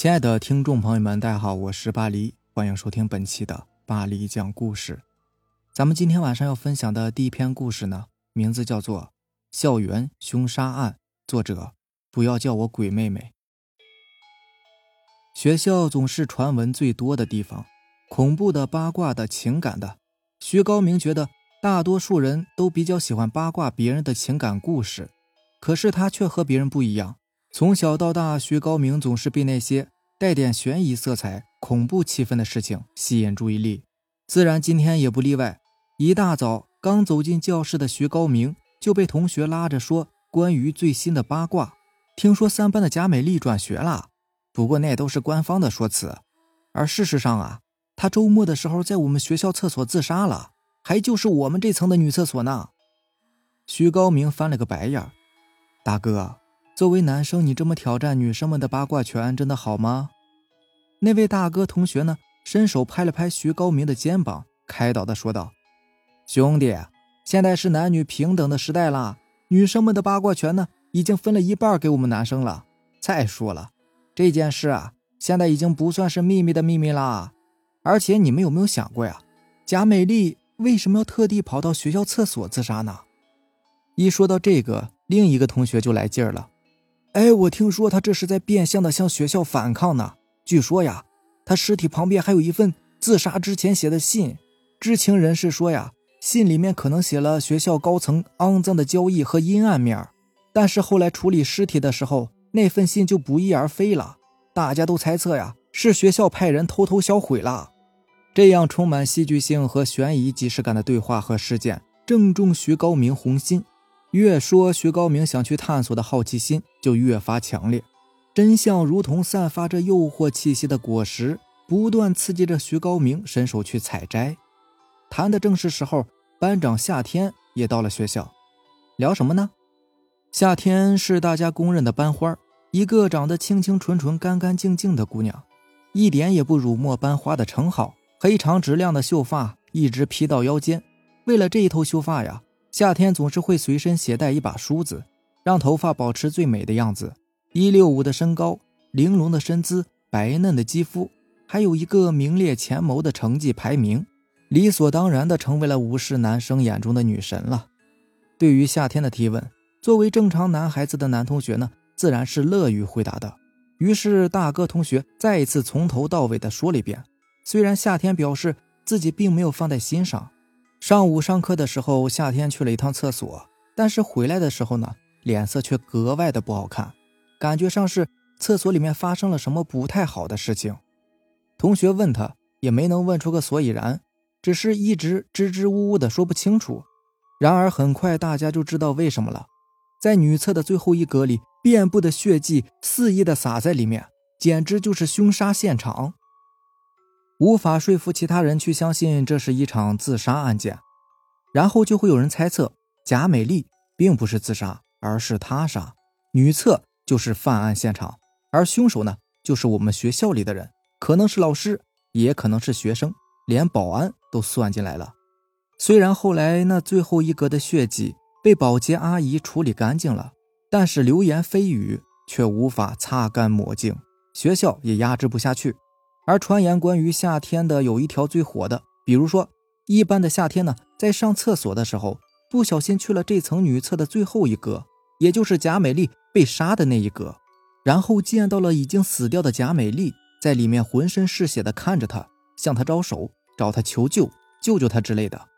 亲爱的听众朋友们，大家好，我是巴黎，欢迎收听本期的巴黎讲故事。咱们今天晚上要分享的第一篇故事呢，名字叫做《校园凶杀案》，作者不要叫我鬼妹妹。学校总是传闻最多的地方，恐怖的、八卦的、情感的。徐高明觉得大多数人都比较喜欢八卦别人的情感故事，可是他却和别人不一样。从小到大，徐高明总是被那些带点悬疑色彩、恐怖气氛的事情吸引注意力，自然今天也不例外。一大早刚走进教室的徐高明就被同学拉着说关于最新的八卦，听说三班的贾美丽转学了，不过那都是官方的说辞，而事实上啊，她周末的时候在我们学校厕所自杀了，还就是我们这层的女厕所呢。徐高明翻了个白眼，大哥，作为男生你这么挑战女生们的八卦权真的好吗？那位大哥同学呢，伸手拍了拍徐高明的肩膀，开导地说道，兄弟，现在是男女平等的时代啦，女生们的八卦权呢已经分了一半给我们男生了，再说了，这件事啊现在已经不算是秘密的秘密啦。而且你们有没有想过呀，贾美丽为什么要特地跑到学校厕所自杀呢？一说到这个，另一个同学就来劲儿了，哎，我听说她这是在变相的向学校反抗呢，据说呀她尸体旁边还有一份自杀之前写的信，知情人士说呀，信里面可能写了学校高层肮脏的交易和阴暗面，但是后来处理尸体的时候，那份信就不翼而飞了，大家都猜测呀，是学校派人偷偷销毁了。这样充满戏剧性和悬疑即视感的对话和事件，正中徐高明红心。越说徐高明想去探索的好奇心就越发强烈，真相如同散发着诱惑气息的果实，不断刺激着徐高明伸手去采摘。谈的正是时候，班长夏天也到了学校。聊什么呢？夏天是大家公认的班花，一个长得清清纯纯、干干净净的姑娘，一点也不辱没班花的称号。黑长直亮的秀发一直披到腰间，为了这一头秀发呀，夏天总是会随身携带一把梳子，让头发保持最美的样子。165的身高，玲珑的身姿，白嫩的肌肤，还有一个名列前茅的成绩排名，理所当然地成为了无视男生眼中的女神了。对于夏天的提问，作为正常男孩子的男同学呢，自然是乐于回答的。于是大哥同学再一次从头到尾地说了一遍，虽然夏天表示自己并没有放在心上。上午上课的时候，夏天去了一趟厕所，但是回来的时候呢，脸色却格外的不好看，感觉上是厕所里面发生了什么不太好的事情。同学问他，也没能问出个所以然，只是一直支支吾吾的说不清楚。然而很快大家就知道为什么了，在女厕的最后一格里，遍布的血迹肆意的洒在里面，简直就是凶杀现场。无法说服其他人去相信这是一场自杀案件，然后就会有人猜测贾美丽并不是自杀，而是他杀，女厕就是犯案现场，而凶手呢就是我们学校里的人，可能是老师，也可能是学生，连保安都算进来了。虽然后来那最后一格的血迹被保洁阿姨处理干净了，但是流言蜚语却无法擦干抹净，学校也压制不下去。而传言关于夏天的有一条最火的，比如说一班的夏天呢，在上厕所的时候不小心去了这层女厕的最后一格，也就是贾美丽被杀的那一格，然后见到了已经死掉的贾美丽，在里面浑身是血的看着她，向她招手，找他求救，救救他之类的。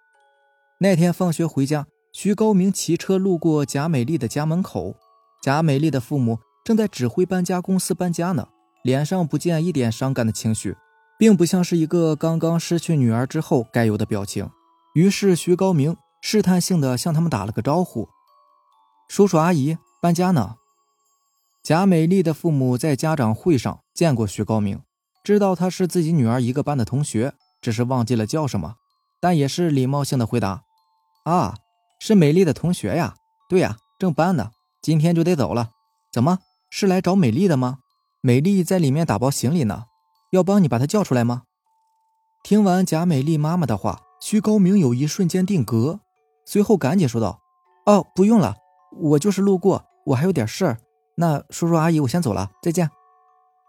那天放学回家，徐高明骑车路过贾美丽的家门口，贾美丽的父母正在指挥搬家公司搬家呢，脸上不见一点伤感的情绪，并不像是一个刚刚失去女儿之后该有的表情。于是徐高明试探性地向他们打了个招呼，叔叔阿姨，搬家呢。贾美丽的父母在家长会上见过徐高明，知道他是自己女儿一个班的同学，只是忘记了叫什么，但也是礼貌性的回答，啊，是美丽的同学呀，对呀，正搬呢，今天就得走了。怎么，是来找美丽的吗？美丽在里面打包行李呢，要帮你把她叫出来吗？听完贾美丽妈妈的话，徐高明有一瞬间定格，随后赶紧说道，哦，不用了，我就是路过，我还有点事儿，那叔叔阿姨我先走了，再见。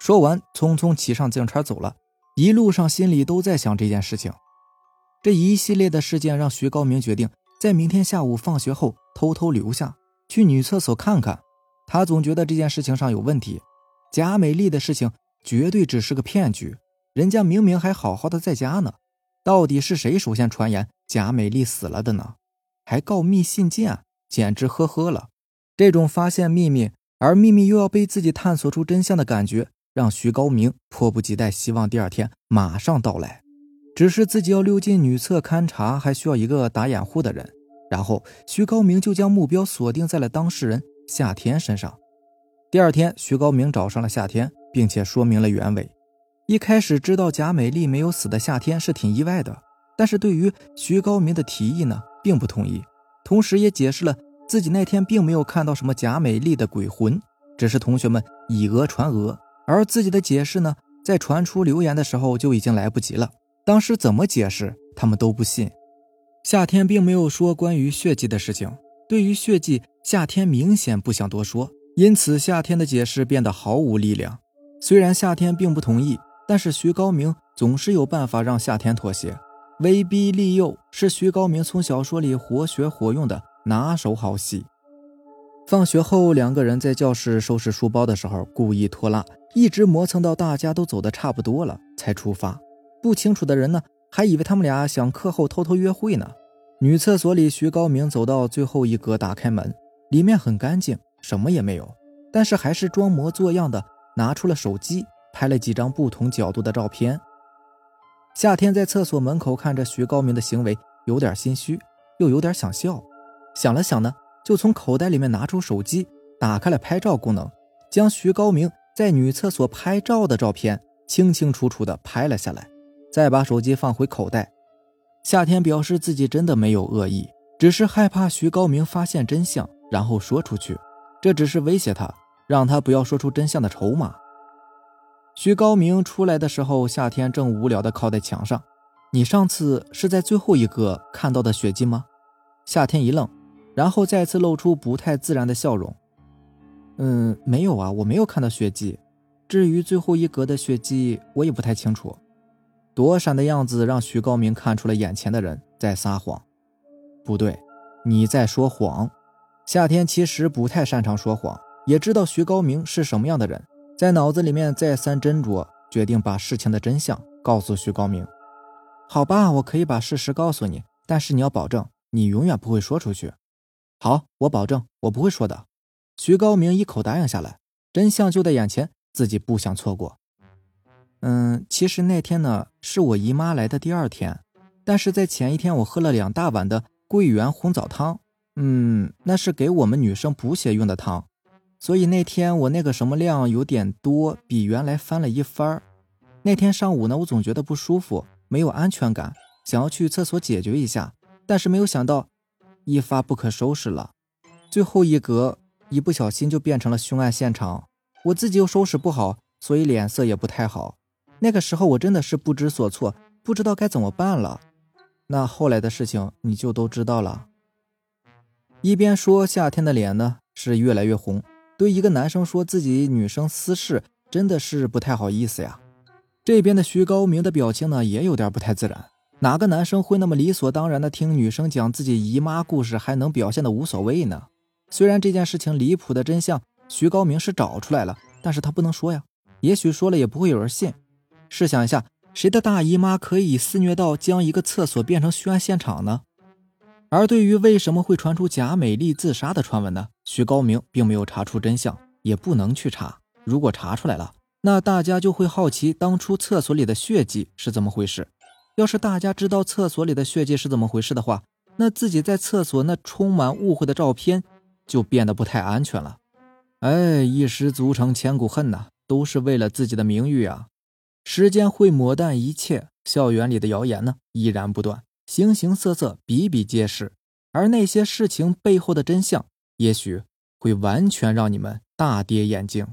说完匆匆骑上自行车走了，一路上心里都在想这件事情。这一系列的事件让徐高明决定在明天下午放学后偷偷留下去女厕所看看，他总觉得这件事情上有问题，贾美丽的事情绝对只是个骗局，人家明明还好好的在家呢，到底是谁首先传言贾美丽死了的呢？还告密信件，简直呵呵了。这种发现秘密而秘密又要被自己探索出真相的感觉让徐高明迫不及待，希望第二天马上到来。只是自己要溜进女厕勘察，还需要一个打掩护的人，然后徐高明就将目标锁定在了当事人夏天身上。第二天徐高明找上了夏天，并且说明了原委。一开始知道贾美丽没有死的夏天是挺意外的，但是对于徐高明的提议呢并不同意，同时也解释了自己那天并没有看到什么贾美丽的鬼魂，只是同学们以讹传讹，而自己的解释呢在传出流言的时候就已经来不及了，当时怎么解释他们都不信。夏天并没有说关于血迹的事情，对于血迹夏天明显不想多说，因此夏天的解释变得毫无力量。虽然夏天并不同意，但是徐高明总是有办法让夏天妥协，威逼利诱是徐高明从小说里活学活用的拿手好戏。放学后两个人在教室收拾书包的时候故意拖拉，一直磨蹭到大家都走得差不多了才出发。不清楚的人呢还以为他们俩想课后偷偷约会呢。女厕所里徐高明走到最后一格，打开门，里面很干净，什么也没有，但是还是装模作样的拿出了手机拍了几张不同角度的照片。夏天在厕所门口看着徐高明的行为有点心虚，又有点想笑，想了想呢就从口袋里面拿出手机，打开了拍照功能，将徐高明在女厕所拍照的照片清清楚楚地拍了下来，再把手机放回口袋。夏天表示自己真的没有恶意，只是害怕徐高明发现真相然后说出去，这只是威胁他，让他不要说出真相的筹码。徐高明出来的时候，夏天正无聊地靠在墙上，你上次是在最后一个看到的血迹吗？夏天一愣，然后再次露出不太自然的笑容。没有啊，我没有看到血迹，至于最后一格的血迹我也不太清楚。躲闪的样子让徐高明看出了眼前的人在撒谎。不对，你在说谎。夏天其实不太擅长说谎，也知道徐高明是什么样的人，在脑子里面再三斟酌，决定把事情的真相告诉徐高明。好吧，我可以把事实告诉你，但是你要保证你永远不会说出去。好，我保证我不会说的。徐高明一口答应下来，真相就在眼前，自己不想错过。其实那天呢是我姨妈来的第二天，但是在前一天我喝了2大碗的桂圆红枣汤，那是给我们女生补血用的汤，所以那天我那个什么量有点多，比原来翻了一番。那天上午呢我总觉得不舒服，没有安全感，想要去厕所解决一下，但是没有想到一发不可收拾了，最后一格一不小心就变成了凶案现场，我自己又收拾不好，所以脸色也不太好，那个时候我真的是不知所措，不知道该怎么办了。那后来的事情你就都知道了。一边说，夏天的脸呢是越来越红，对一个男生说自己女生私事真的是不太好意思呀。这边的徐高明的表情呢也有点不太自然，哪个男生会那么理所当然的听女生讲自己姨妈故事，还能表现得无所谓呢？虽然这件事情离谱的真相徐高明是找出来了，但是他不能说呀，也许说了也不会有人信。试想一下，谁的大姨妈可以肆虐到将一个厕所变成凶案现场呢？而对于为什么会传出贾美丽自杀的传闻呢，徐高明并没有查出真相，也不能去查，如果查出来了，那大家就会好奇当初厕所里的血迹是怎么回事。要是大家知道厕所里的血迹是怎么回事的话，那自己在厕所那充满误会的照片就变得不太安全了。一失足成千古恨呐，都是为了自己的名誉啊。时间会抹淡一切，校园里的谣言呢依然不断，形形色色，比比皆是，而那些事情背后的真相也许会完全让你们大跌眼镜。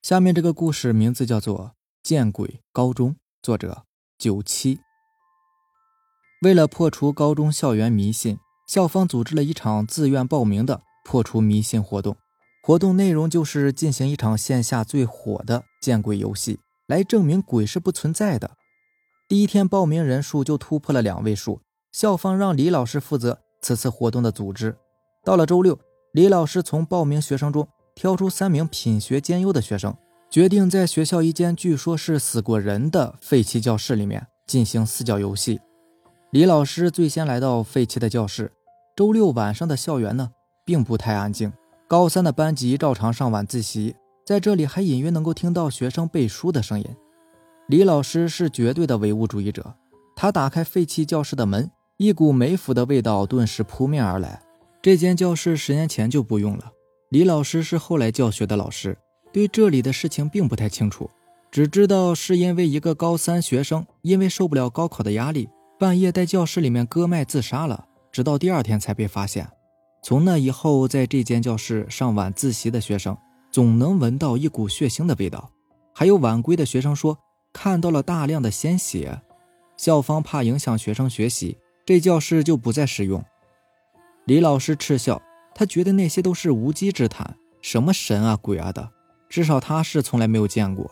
下面这个故事名字叫做见鬼高中，作者97。为了破除高中校园迷信，校方组织了一场自愿报名的破除迷信活动。活动内容就是进行一场线下最火的见鬼游戏，来证明鬼是不存在的。第一天报名人数就突破了2位数，校方让李老师负责此次活动的组织。到了周六，李老师从报名学生中挑出3名品学兼优的学生，决定在学校一间据说是死过人的废弃教室里面进行四角游戏。李老师最先来到废弃的教室。周六晚上的校园呢，并不太安静。高三的班级照常上晚自习，在这里还隐约能够听到学生背书的声音。李老师是绝对的唯物主义者，他打开废弃教室的门，一股霉腐的味道顿时扑面而来。这间教室10年前就不用了，李老师是后来教学的老师，对这里的事情并不太清楚，只知道是因为一个高3学生因为受不了高考的压力，半夜在教室里面割脉自杀了，直到第2天才被发现。从那以后，在这间教室上晚自习的学生总能闻到一股血腥的味道，还有晚归的学生说看到了大量的鲜血。校方怕影响学生学习，这教室就不再使用。李老师嗤笑，他觉得那些都是无稽之谈，什么神啊鬼啊的，至少他是从来没有见过。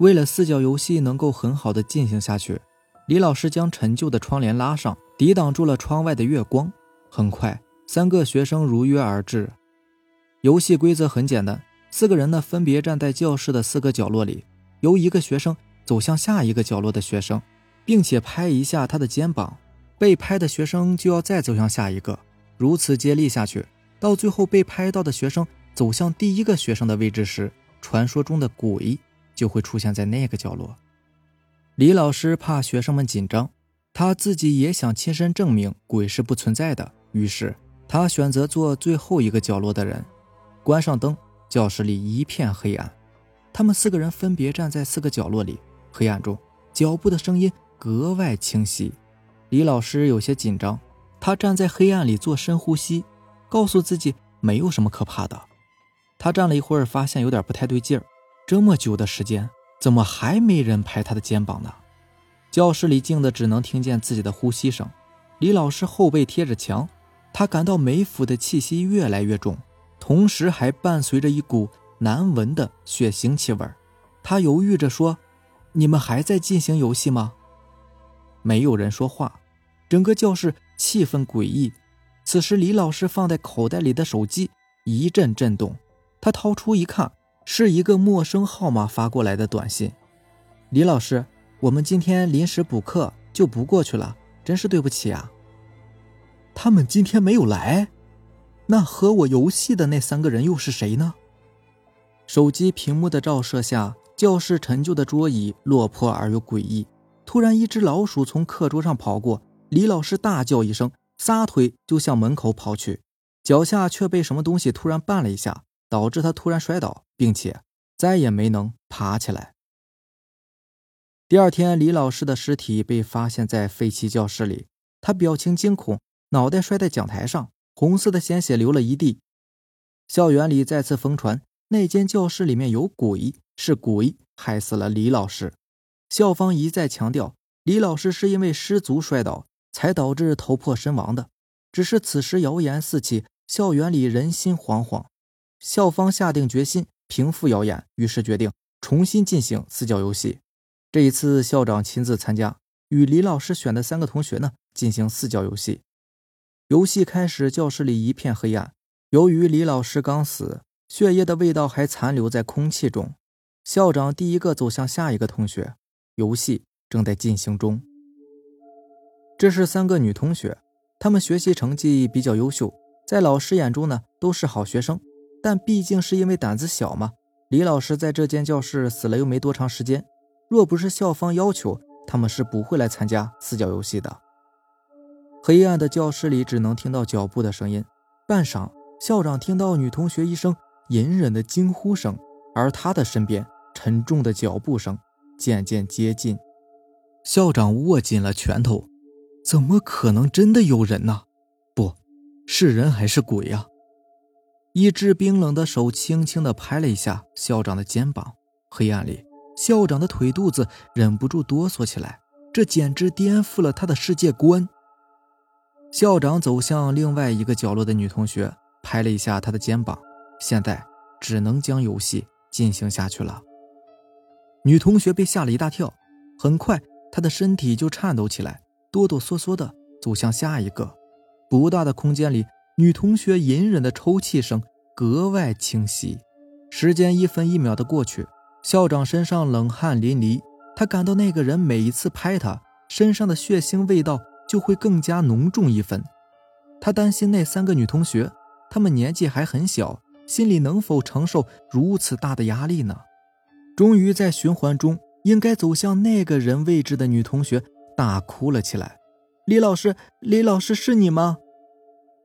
为了四角游戏能够很好的进行下去，李老师将陈旧的窗帘拉上，抵挡住了窗外的月光。很快，3个学生如约而至。游戏规则很简单，4个人呢分别站在教室的4个角落里，由1个学生走向下一个角落的学生，并且拍一下他的肩膀，被拍的学生就要再走向下一个，如此接力下去，到最后被拍到的学生走向第1个学生的位置时，传说中的鬼就会出现在那个角落。李老师怕学生们紧张，他自己也想亲身证明鬼是不存在的，于是他选择做最后一个角落的人。关上灯，教室里一片黑暗。他们4个人分别站在4个角落里，黑暗中脚步的声音格外清晰。李老师有些紧张，他站在黑暗里做深呼吸，告诉自己没有什么可怕的。他站了一会儿，发现有点不太对劲儿，这么久的时间，怎么还没人拍他的肩膀呢？教室里静的只能听见自己的呼吸声。李老师后背贴着墙，他感到霉腐的气息越来越重，同时还伴随着一股难闻的血腥气味。他犹豫着说，你们还在进行游戏吗？没有人说话，整个教室气氛诡异。此时李老师放在口袋里的手机一阵震动，他掏出一看，是一个陌生号码发过来的短信。李老师，我们今天临时补课就不过去了，真是对不起啊。他们今天没有来？那和我游戏的那3个人又是谁呢？手机屏幕的照射下，教室陈旧的桌椅落魄而又诡异。突然一只老鼠从课桌上跑过，李老师大叫一声，撒腿就向门口跑去，脚下却被什么东西突然绊了一下，导致他突然摔倒，并且再也没能爬起来。第2天，李老师的尸体被发现在废弃教室里，他表情惊恐，脑袋摔在讲台上，红色的鲜血流了一地。校园里再次疯传那间教室里面有鬼，是鬼害死了李老师。校方一再强调，李老师是因为失足摔倒才导致头破身亡的。只是此时谣言四起，校园里人心惶惶。校方下定决心平复谣言，于是决定重新进行四角游戏。这一次校长亲自参加，与李老师选的3个同学呢进行四角游戏。游戏开始，教室里一片黑暗。由于李老师刚死，血液的味道还残留在空气中。校长第1个走向下一个同学，游戏正在进行中。这是3个女同学，她们学习成绩比较优秀，在老师眼中呢都是好学生，但毕竟是因为胆子小嘛。李老师在这间教室死了又没多长时间，若不是校方要求，她们是不会来参加四角游戏的。黑暗的教室里只能听到脚步的声音。半晌，校长听到女同学一声隐忍的惊呼声，而他的身边沉重的脚步声渐渐接近。校长握紧了拳头，怎么可能真的有人呢？不，是人还是鬼啊？一只冰冷的手轻轻地拍了一下校长的肩膀，黑暗里，校长的腿肚子忍不住哆嗦起来，这简直颠覆了他的世界观。校长走向另外一个角落的女同学，拍了一下她的肩膀，现在只能将游戏进行下去了。女同学被吓了一大跳，很快她的身体就颤抖起来，哆哆嗦嗦地走向下一个。不大的空间里，女同学隐忍的抽泣声格外清晰。时间一分一秒地过去，校长身上冷汗淋漓，他感到那个人每一次拍他，身上的血腥味道就会更加浓重一分。他担心那三个女同学，她们年纪还很小，心里能否承受如此大的压力呢？终于在循环中应该走向那个人位置的女同学大哭了起来。李老师，李老师，是你吗？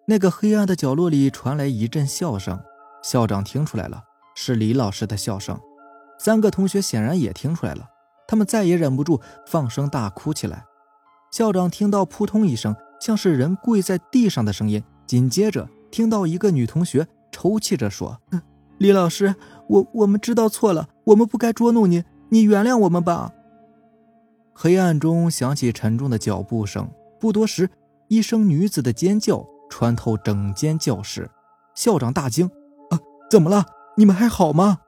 那个黑暗的角落里传来一阵笑声，校长听出来了，是李老师的笑声。三个同学显然也听出来了，他们再也忍不住放声大哭起来。校长听到扑通一声，像是人跪在地上的声音，紧接着听到一个女同学抽泣着说：李老师，我们知道错了，我们不该捉弄你，你原谅我们吧。黑暗中响起沉重的脚步声，不多时，一声女子的尖叫穿透整间教室。校长大惊：怎么了？你们还好吗？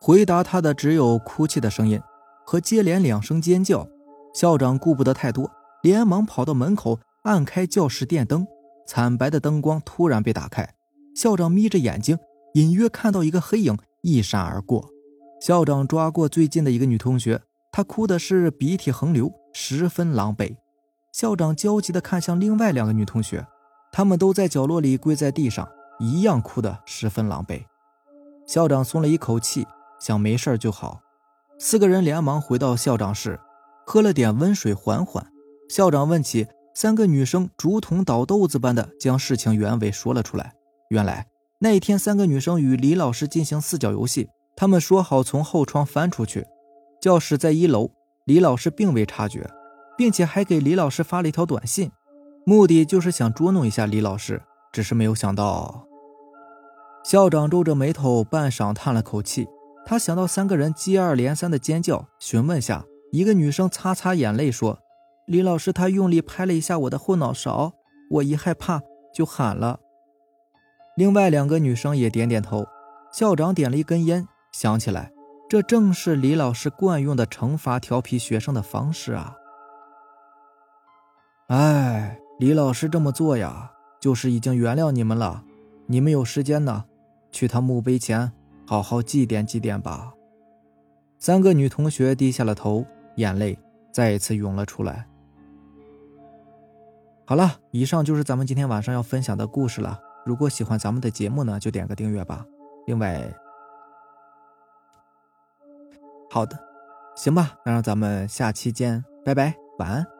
回答他的只有哭泣的声音和接连两声尖叫。校长顾不得太多，连忙跑到门口按开教室电灯，惨白的灯光突然被打开。校长眯着眼睛，隐约看到一个黑影一闪而过。校长抓过最近的一个女同学，她哭的是鼻涕横流，十分狼狈。校长焦急地看向另外两个女同学，她们都在角落里跪在地上，一样哭得十分狼狈。校长松了一口气，想没事就好。四个人连忙回到校长室，喝了点温水缓缓。校长问起，三个女生竹筒倒豆子般的将事情原委说了出来。原来那一天三个女生与李老师进行四角游戏，她们说好从后窗翻出去。教室在1楼，李老师并未察觉，并且还给李老师发了一条短信，目的就是想捉弄一下李老师，只是没有想到。校长皱着眉头，半晌叹了口气。他想到三个人接二连三的尖叫，询问下，一个女生擦擦眼泪说：李老师他用力拍了一下我的后脑勺，我一害怕就喊了。另外两个女生也点点头。校长点了一根烟，想起来这正是李老师惯用的惩罚调皮学生的方式啊。哎，李老师这么做呀，就是已经原谅你们了，你们有时间呢，去他墓碑前好好祭奠祭奠吧。三个女同学低下了头，眼泪再一次涌了出来。好了，以上就是咱们今天晚上要分享的故事了。如果喜欢咱们的节目呢，就点个订阅吧。另外，好的，行吧，那让咱们下期见，拜拜，晚安。